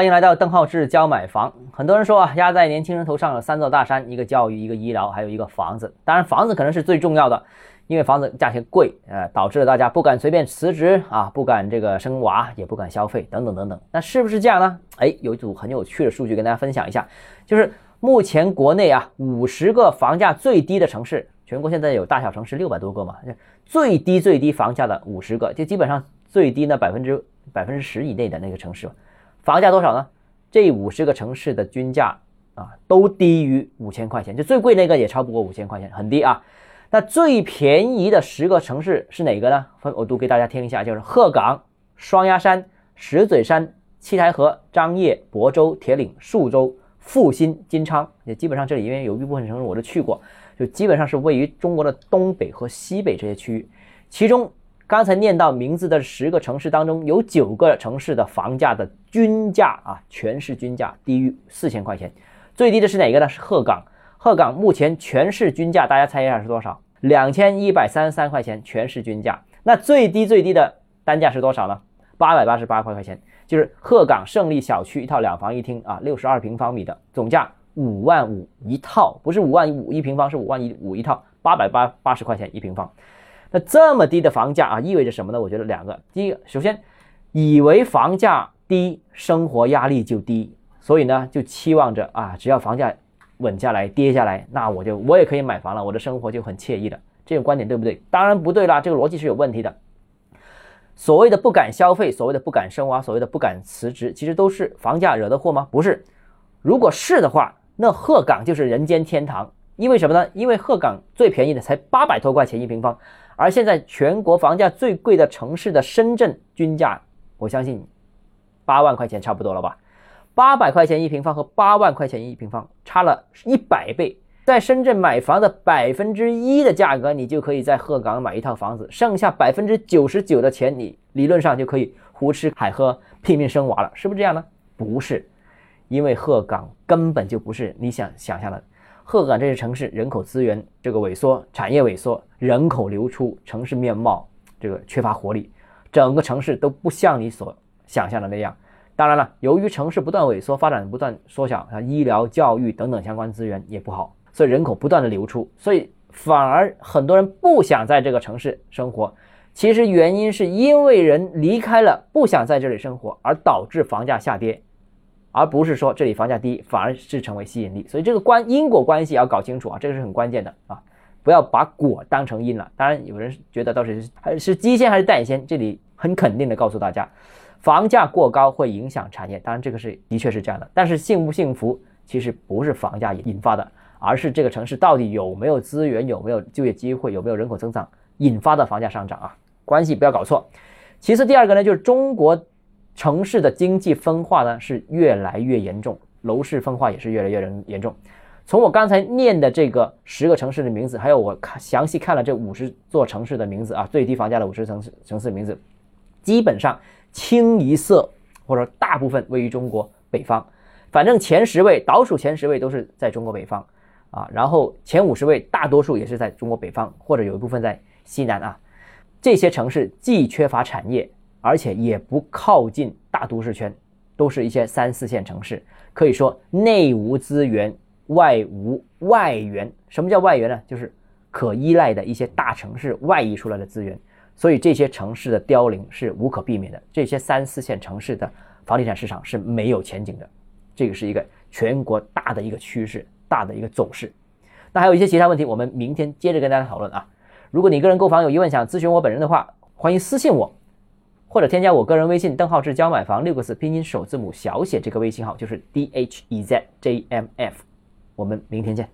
欢迎来到邓浩志教买房。很多人说啊，压在年轻人头上有三座大山，一个教育，一个医疗，还有一个房子。当然，房子可能是最重要的，因为房子价钱贵，导致了大家不敢随便辞职啊，不敢这个生娃，也不敢消费，等等等等。那是不是这样呢？哎，有一组很有趣的数据跟大家分享一下，就是目前国内啊，50个房价最低的城市，全国现在有大小城市600多个嘛，最低房价的50个，就基本上最低呢10%以内的那个城市。房价多少呢？这50个城市的均价啊，都低于5000块钱，就最贵那个也超不过5000块钱，很低啊。那最便宜的10个城市是哪个呢？我读给大家听一下，就是鹤岗、双鸭山、石嘴山、七台河、张掖、亳州、铁岭、宿州、阜新、金昌，也基本上这里因为有一部分城市我都去过，就基本上是位于中国的东北和西北这些区域，其中。刚才念到名字的10个城市当中，有9个城市的房价的均价啊，全市均价低于4000块钱。最低的是哪个呢？是鹤岗。鹤岗目前全市均价，大家猜一下是多少？2133块钱全市均价。那最低的单价是多少呢？888块钱，就是鹤岗胜利小区一套2房1厅啊，62平方米的，总价5万5一套，不是5万5一平方，是5万5一套，880块钱一平方。那这么低的房价啊，意味着什么呢？我觉得两个，第一个，首先以为房价低，生活压力就低，所以呢就期望着啊，只要房价稳下来、跌下来，那我也可以买房了，我的生活就很惬意了。这种观点对不对？当然不对啦，这个逻辑是有问题的。所谓的不敢消费，所谓的不敢生娃，所谓的不敢辞职，其实都是房价惹的祸吗？不是。如果是的话，那鹤岗就是人间天堂。因为什么呢？因为鹤岗最便宜的才800多块钱一平方，而现在全国房价最贵的城市的深圳均价，我相信8万块钱差不多了吧？800块钱一平方和8万块钱一平方差了100倍，在深圳买房的 1% 的价格，你就可以在鹤岗买一套房子，剩下 99% 的钱，你理论上就可以胡吃海喝、拼命生娃了，是不是这样呢？不是，因为鹤岗根本就不是你想象的。鹤岗这些城市人口资源这个萎缩，产业萎缩，人口流出，城市面貌这个缺乏活力，整个城市都不像你所想象的那样。当然了，由于城市不断萎缩，发展不断缩小，医疗、教育等等相关资源也不好，所以人口不断的流出，所以反而很多人不想在这个城市生活。其实原因是因为人离开了，不想在这里生活，而导致房价下跌。而不是说这里房价低，反而是成为吸引力，所以这个因果关系要搞清楚啊，这个是很关键的啊，不要把果当成因了。当然，有人觉得到底是鸡先还是蛋先，这里很肯定的告诉大家，房价过高会影响产业，当然这个的确是这样的。但是幸不幸福，其实不是房价引发的，而是这个城市到底有没有资源、有没有就业机会、有没有人口增长引发的房价上涨啊，关系不要搞错。其次，第二个呢，就是中国。城市的经济分化呢是越来越严重，楼市分化也是越来越严重。从我刚才念的这个10个城市的名字，还有我详细看了这50座城市的名字啊，最低房价的50城市的名字，基本上清一色或者大部分位于中国北方。反正倒数前10位都是在中国北方啊，然后前50位大多数也是在中国北方，或者有一部分在西南啊。这些城市既缺乏产业。而且也不靠近大都市圈，都是一些3、4线城市，可以说内无资源，外无外援。什么叫外援呢？就是可依赖的一些大城市外溢出来的资源，所以这些城市的凋零是无可避免的。这些3、4线城市的房地产市场是没有前景的，这个是一个全国大的一个趋势，大的一个走势。那还有一些其他问题，我们明天接着跟大家讨论啊。如果你个人购房有疑问想咨询我本人的话，欢迎私信我。或者添加我个人微信邓浩志教买房6个字拼音首字母小写这个微信号就是 dhzjmf， 我们明天见。